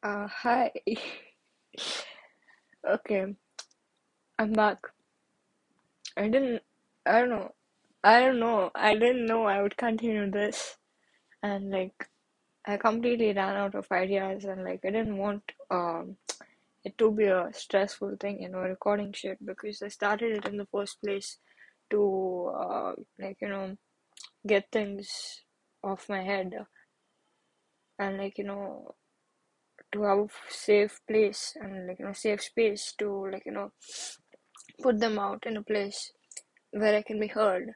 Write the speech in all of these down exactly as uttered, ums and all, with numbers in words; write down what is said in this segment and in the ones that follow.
Uh, hi. Okay, I'm back. I didn't. I don't know. I don't know. I didn't know I would continue this, and like I completely ran out of ideas, and like I didn't want um it to be a stressful thing, you know, recording shit, because I started it in the first place to uh like you know get things off my head, and like you know to have a safe place, and like you know safe space to like you know put them out in a place where I can be heard,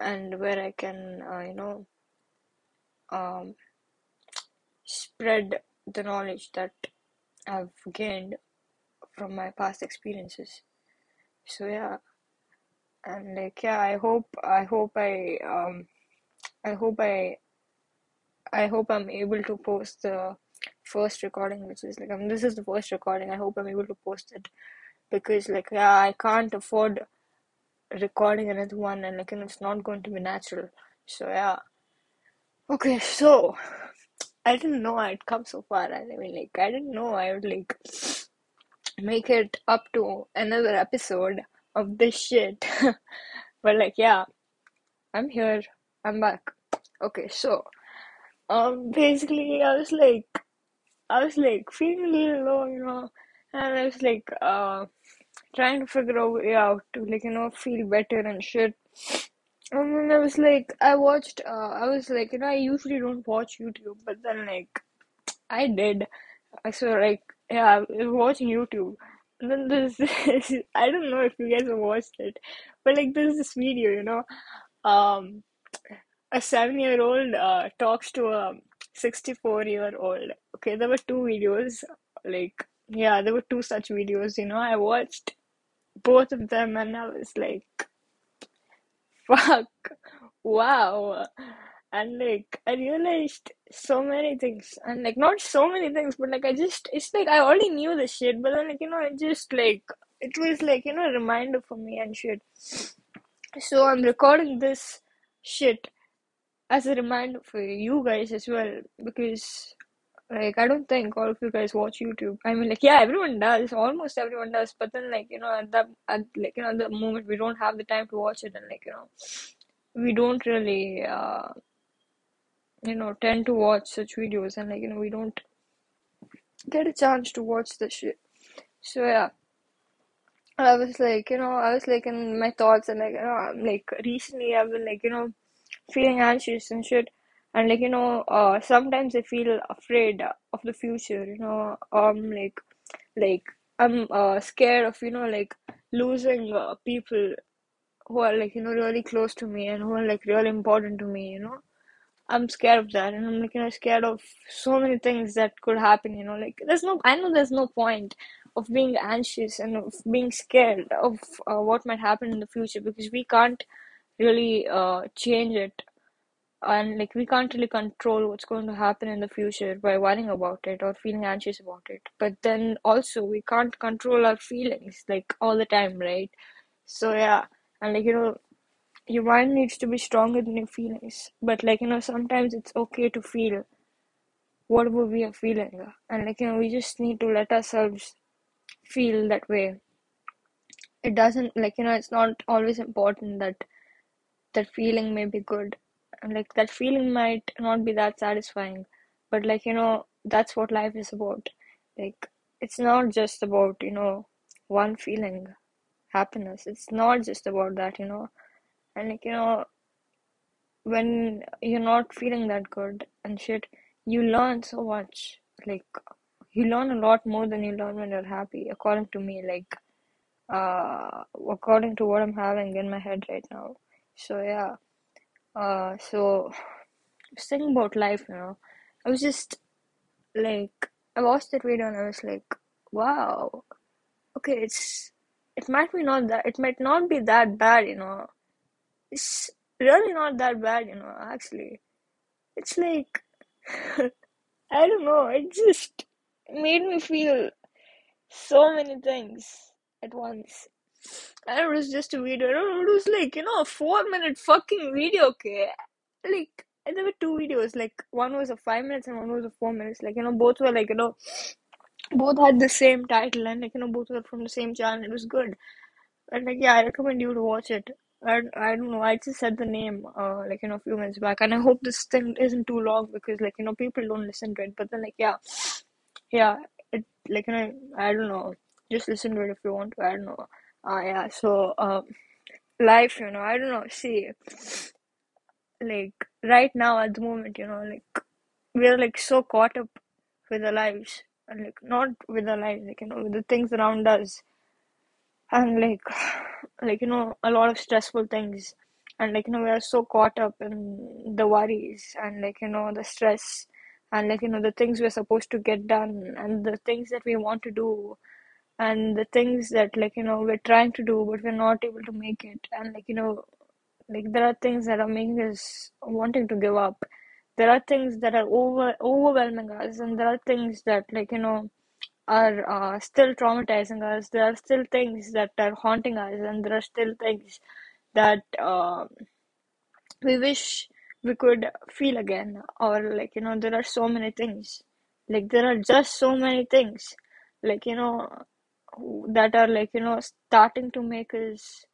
and where I can uh, you know um spread the knowledge that I've gained from my past experiences. So yeah, and like yeah, I hope I hope I um I hope I I hope I'm able to post the first recording, which is like I mean, this is the first recording. I hope I'm able to post it, because like yeah, I can't afford recording another one, and like you know, it's not going to be natural. So yeah. Okay, so I didn't know I'd come so far, and I mean like I didn't know I would like make it up to another episode of this shit. But like yeah, I'm here. I'm back. Okay, so um basically I was like I was like feeling a little low, you know, and I was like uh trying to figure a way out to like you know feel better and shit. And then I was like I watched uh I was like you know I usually don't watch YouTube, but then like I did. So like yeah, I was watching YouTube. And then there's this I don't know if you guys have watched it, but like there's this video, you know, um a seven year old uh, talks to a sixty-four year old. Okay, there were two videos. Like, yeah, there were two such videos, you know. I watched both of them and I was like, fuck, wow. And like, I realized so many things. And like, not so many things, but like, I just, it's like, I already knew this shit, but then, like, you know, it just like, it was like, you know, a reminder for me and shit. So I'm recording this shit as a reminder for you guys as well, because like I don't think all of you guys watch YouTube. I mean, like yeah, everyone does, almost everyone does, but then like you know at that at like you know the moment we don't have the time to watch it, and like you know we don't really uh you know tend to watch such videos, and like you know we don't get a chance to watch the shit. So yeah. And I was like, you know, I was like in my thoughts, and like, you know, I'm like recently I've been like, you know, feeling anxious and shit, and like, you know, uh, sometimes I feel afraid of the future, you know, um, like, like I'm uh scared of, you know, like losing uh, people who are like, you know, really close to me and who are like really important to me, you know. I'm scared of that, and I'm like, you know, scared of so many things that could happen, you know, like there's no, I know there's no point of being anxious and of being scared of uh, what might happen in the future, because we can't really uh, change it, and like we can't really control what's going to happen in the future by worrying about it or feeling anxious about it. But then also we can't control our feelings like all the time, right? So yeah, and like you know your mind needs to be stronger than your feelings, but like you know sometimes it's okay to feel whatever we are feeling, and like you know we just need to let ourselves feel that way. It doesn't like you know it's not always important that that feeling may be good, and like that feeling might not be that satisfying, but like you know that's what life is about. Like it's not just about you know one feeling, happiness, it's not just about that, you know. And like you know when you're not feeling that good and shit, you learn so much. Like you learn a lot more than you learn when you're happy, according to me, like uh according to what I'm having in my head right now. So yeah, uh so I was thinking about life, you know. I was just like I watched that video and I was like, wow, okay, it's it might be not that it might not be that bad, you know. It's really not that bad, you know, actually. It's like I don't know, it just made me feel so many things at once. And it was just a video. I don't know, it was like, you know, a four minute fucking video, okay? Like, and there were two videos. Like, one was a five minutes and one was a four minutes. Like, you know, both were like, you know, Both had the same title, and like you know, both were from the same channel. It was good, and like yeah, I recommend you to watch it. I, I don't know. I just said the name uh like you know a few minutes back, and I hope this thing isn't too long because like you know people don't listen to it. But then like yeah, yeah, it like you know I don't know. Just listen to it if you want to. I don't know. Uh yeah. So um, life, you know, I don't know. See, like right now at the moment, you know, like we're like so caught up with our lives. And like not with our lives, like you know, with the things around us, and like, like you know, a lot of stressful things, and like you know, we are so caught up in the worries, and like you know, the stress, and like you know, the things we're supposed to get done, and the things that we want to do, and the things that like you know, we're trying to do, but we're not able to make it, and like you know, like there are things that are making us wanting to give up. There are things that are over overwhelming us, and there are things that like you know are uh, still traumatizing us. There are still things that are haunting us, and there are still things that uh, we wish we could feel again, or like you know there are so many things, like there are just so many things like you know that are like you know starting to make us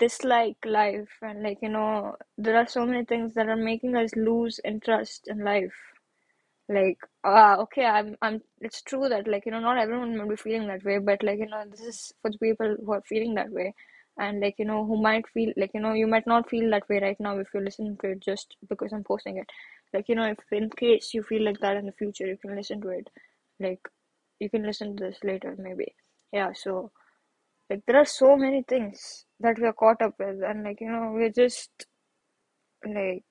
dislike life, and like you know there are so many things that are making us lose interest in life. Like ah uh, okay I'm I'm it's true that like you know not everyone might be feeling that way, but like you know this is for the people who are feeling that way, and like you know who might feel like you know you might not feel that way right now if you listen to it just because I'm posting it. Like you know if in case you feel like that in the future, you can listen to it. Like you can listen to this later maybe. Yeah, so like there are so many things that we are caught up with, and like you know we're just like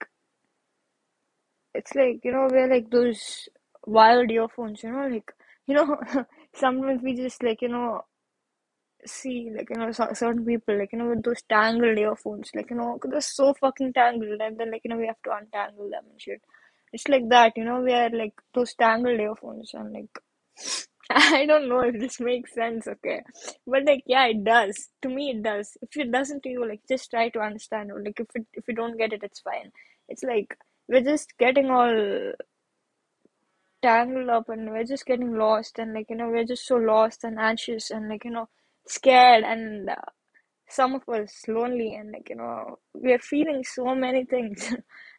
it's like you know we're like those wired earphones, you know like you know sometimes we just like you know see like you know so- certain people like you know with those tangled earphones, like you know they're so fucking tangled, and then like you know we have to untangle them and shit. It's like that, you know we are like those tangled earphones, and like I don't know if this makes sense, okay? But like, yeah, it does. To me, it does. If it doesn't to you, like, just try to understand. Or like, if it, if you don't get it, it's fine. It's like we're just getting all tangled up, and we're just getting lost, and like you know, we're just so lost and anxious, and like you know, scared, and uh, some of us lonely, and like you know, we're feeling so many things,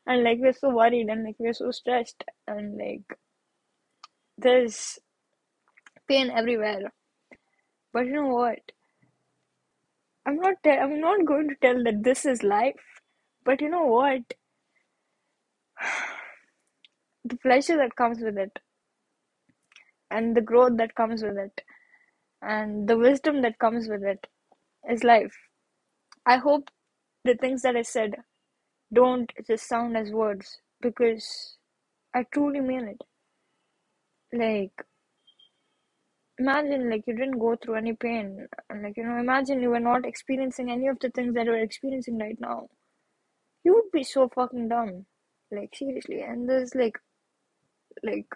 and like we're so worried, and like we're so stressed, and like there's pain everywhere. But you know what? I'm not te- I'm not going to tell that this is life. But you know what? The pleasure that comes with it, and the growth that comes with it, and the wisdom that comes with it is life. I hope the things that I said don't just sound as words, because I truly mean it. Like imagine like you didn't go through any pain, and like you know imagine you were not experiencing any of the things that you're experiencing right now. You would be so fucking dumb, like seriously. And there's like like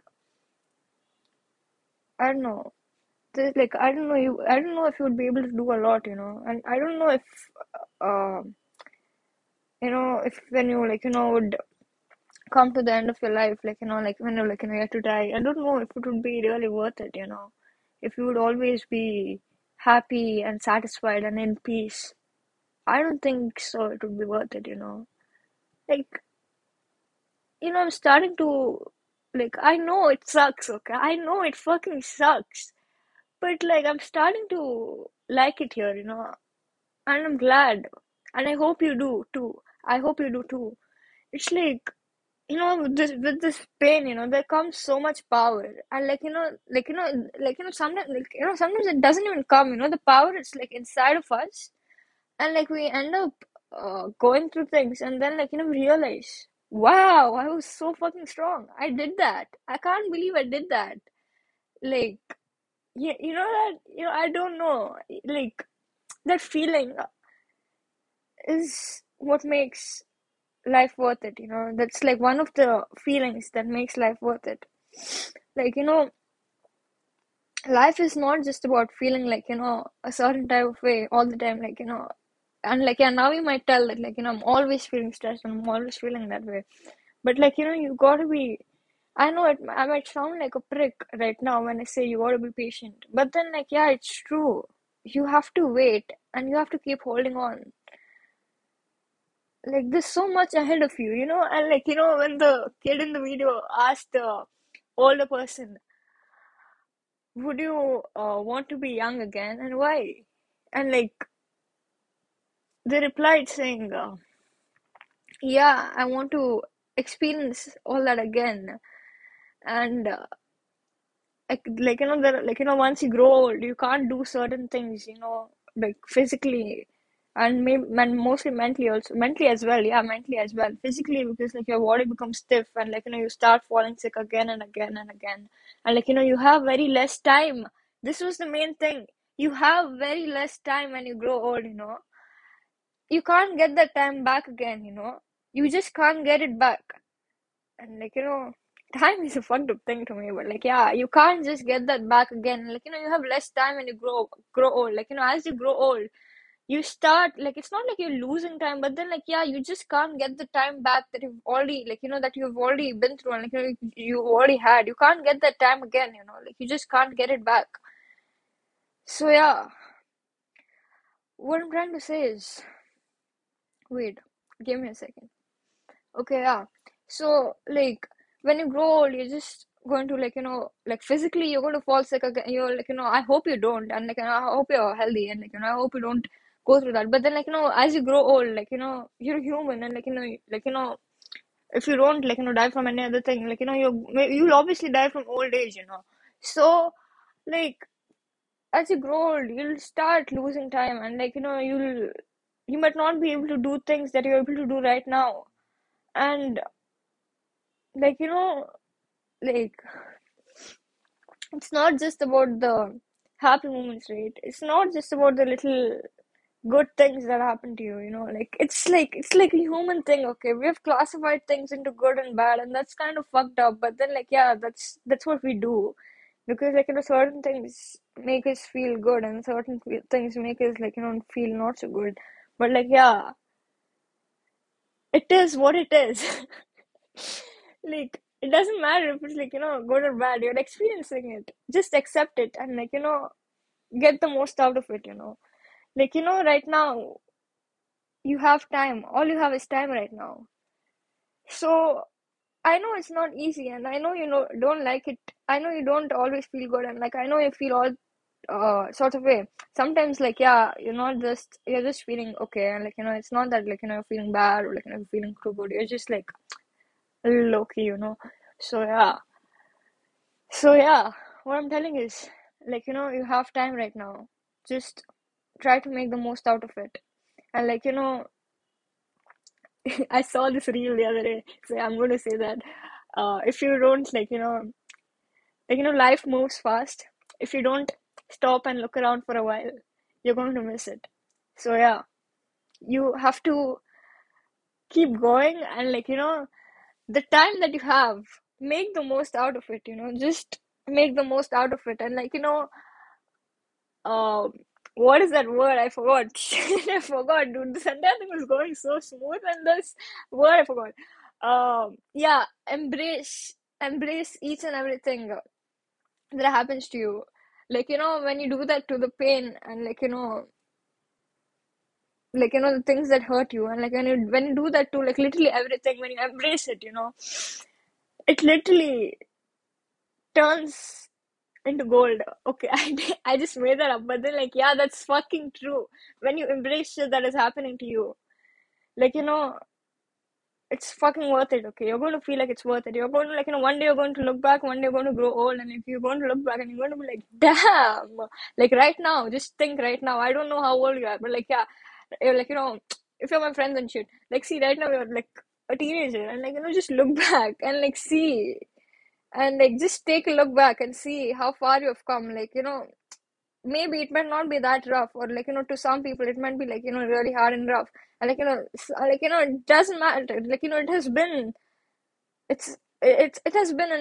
I don't know there's like I don't know you I don't know if you would be able to do a lot, you know and I don't know if uh, you know if when you like you know would come to the end of your life, like you know like when you're like you know you have to die. I don't know if it would be really worth it, you know if you would always be happy and satisfied and in peace. I don't think so it would be worth it, you know. Like, you know, I'm starting to, like, I know it sucks, okay? I know it fucking sucks. But, like, I'm starting to like it here, you know. And I'm glad. And I hope you do, too. I hope you do, too. It's like, you know, with this, with this pain, you know, there comes so much power. And, like, you know, like, you know, like, you know, sometimes, like, you know, sometimes it doesn't even come, you know. The power is, like, inside of us. And, like, we end up uh, going through things. And then, like, you know, we realize, wow, I was so fucking strong. I did that. I can't believe I did that. Like, yeah, you know that, you know, I don't know. Like, that feeling is what makes life worth it, you know. That's like one of the feelings that makes life worth it. Like, you know, life is not just about feeling like, you know, a certain type of way all the time, like, you know, and like yeah, now you might tell that like you know I'm always feeling stressed and I'm always feeling that way, but like you know you gotta be I know it, I might sound like a prick right now when I say you gotta be patient, but then, like, yeah, it's true. You have to wait and you have to keep holding on. Like, there's so much ahead of you, you know? And, like, you know, when the kid in the video asked the older person, would you uh, want to be young again and why? And, like, they replied saying, uh, yeah, I want to experience all that again. And uh, like, like you know, there, like you know, once you grow old, you can't do certain things, you know, like physically, and maybe and mostly mentally also, mentally as well, yeah, mentally as well, physically because like your body becomes stiff and like you know you start falling sick again and again and again, and like you know you have very less time. This was the main thing. You have very less time when you grow old, you know. You can't get that time back again, you know. You just can't get it back. And like, you know, time is a fucked up thing to me, but like, yeah, you can't just get that back again. Like, you know, you have less time when you grow grow old. Like, you know, as you grow old, you start, like, it's not like you're losing time, but then like, yeah, you just can't get the time back that you've already, like, you know, that you've already been through and like, you know, you already had. You can't get that time again, you know, like, you just can't get it back. So, yeah. What I'm trying to say is, wait, give me a second. Okay, yeah. So, like, when you grow old, you're just going to, like, you know, like, physically, you're going to fall sick again. You're, like, you know, I hope you don't. And, like, you know, I hope you're healthy. And, like, you know, I hope you don't go through that. But then, like, you know, as you grow old, like, you know, you're human. And, like, you know, like, you know, if you don't, like, you know, die from any other thing, like, you know, you're, you'll obviously die from old age, you know. So, like, as you grow old, you'll start losing time. And, like, you know, you'll, you might not be able to do things that you're able to do right now. And, like, you know, like, it's not just about the happy moments, right? It's not just about the little good things that happen to you, you know? Like, it's like, it's like a human thing, okay? We have classified things into good and bad, and that's kind of fucked up. But then, like, yeah, that's, that's what we do. Because, like, you know, certain things make us feel good, and certain things make us, like, you know, feel not so good. But, like, yeah. It is what it is. Like, it doesn't matter if it's, like, you know, good or bad. You're experiencing it. Just accept it and, like, you know, get the most out of it, you know. Like, you know, right now, you have time. All you have is time right now. So, I know it's not easy. And I know you know, don't like it. I know you don't always feel good. And, like, I know you feel all uh sort of way sometimes, like, yeah, you're not just you're just feeling okay, and like, you know, it's not that, like, you know, you're feeling bad or like, you know, you're feeling too good. You're just like low-key, you know. So yeah so yeah what I'm telling is, like, you know, you have time right now. Just try to make the most out of it. And, like, you know, I saw this reel the other day, so I'm gonna say that uh if you don't, like, you know, like, you know, life moves fast. If you don't stop and look around for a while, you're going to miss it. So, yeah, you have to keep going and, like, you know, the time that you have, make the most out of it, you know, just make the most out of it. And, like, you know, uh, what is that word? I forgot. I forgot, dude. This entire thing was going so smooth and this word I forgot. Um, yeah, embrace, embrace each and everything that happens to you. Like, you know, when you do that to the pain and, like, you know, like, you know, the things that hurt you. And, like, when you, when you do that to, like, literally everything, when you embrace it, you know, it literally turns into gold. Okay, I, I just made that up. But then, like, yeah, that's fucking true. When you embrace shit that is happening to you, like, you know, it's fucking worth it, okay? You're going to feel like it's worth it. You're going to, like, you know, one day you're going to look back, one day you're going to grow old, and if you're going to look back and you're going to be like, damn! Like, right now, just think right now. I don't know how old you are, but, like, yeah, you're, like, you know, if you're my friends and shit, like, see, right now you're, like, a teenager, and, like, you know, just look back and, like, see, and, like, just take a look back and see how far you've come. Like, you know, maybe it might not be that rough, or, like, you know, to some people it might be, like, you know, really hard and rough. And, like, you know, like, you know, it doesn't matter. Like, you know, it has been, it's, it's, it has been, a,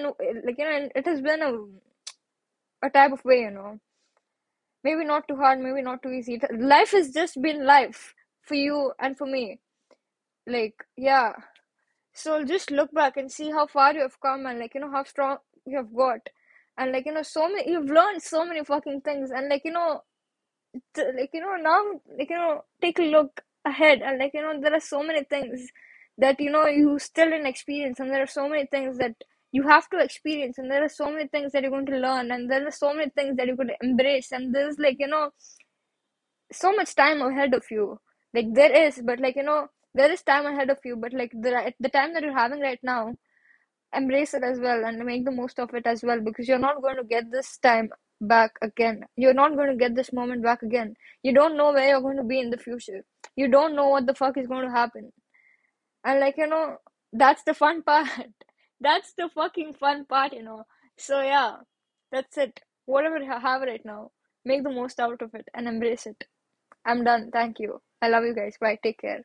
like, you know, it has been a, a type of way, you know. Maybe not too hard, maybe not too easy. Life has just been life for you and for me. Like, yeah, So just look back and see how far you have come, and like, you know, how strong you have got, and like, you know, so many you've learned, so many fucking things, and like, you know, t- like, you know, now, like, you know, take a look ahead, and like, you know, there are so many things that, you know, you still didn't experience, and there are so many things that you have to experience, and there are so many things that you're going to learn, and there are so many things that you could embrace, and there's like, you know, so much time ahead of you. Like there is, but like, you know, there is time ahead of you, but like the the time that you're having right now, embrace it as well and make the most of it as well, because you're not going to get this time back again. You're not going to get this moment back again. You don't know where you're going to be in the future. You don't know what the fuck is going to happen. And like, you know, that's the fun part. That's the fucking fun part, you know. So yeah, that's it. Whatever you have right now, make the most out of it and embrace it. I'm done. Thank you. I love you guys. Bye. Take care.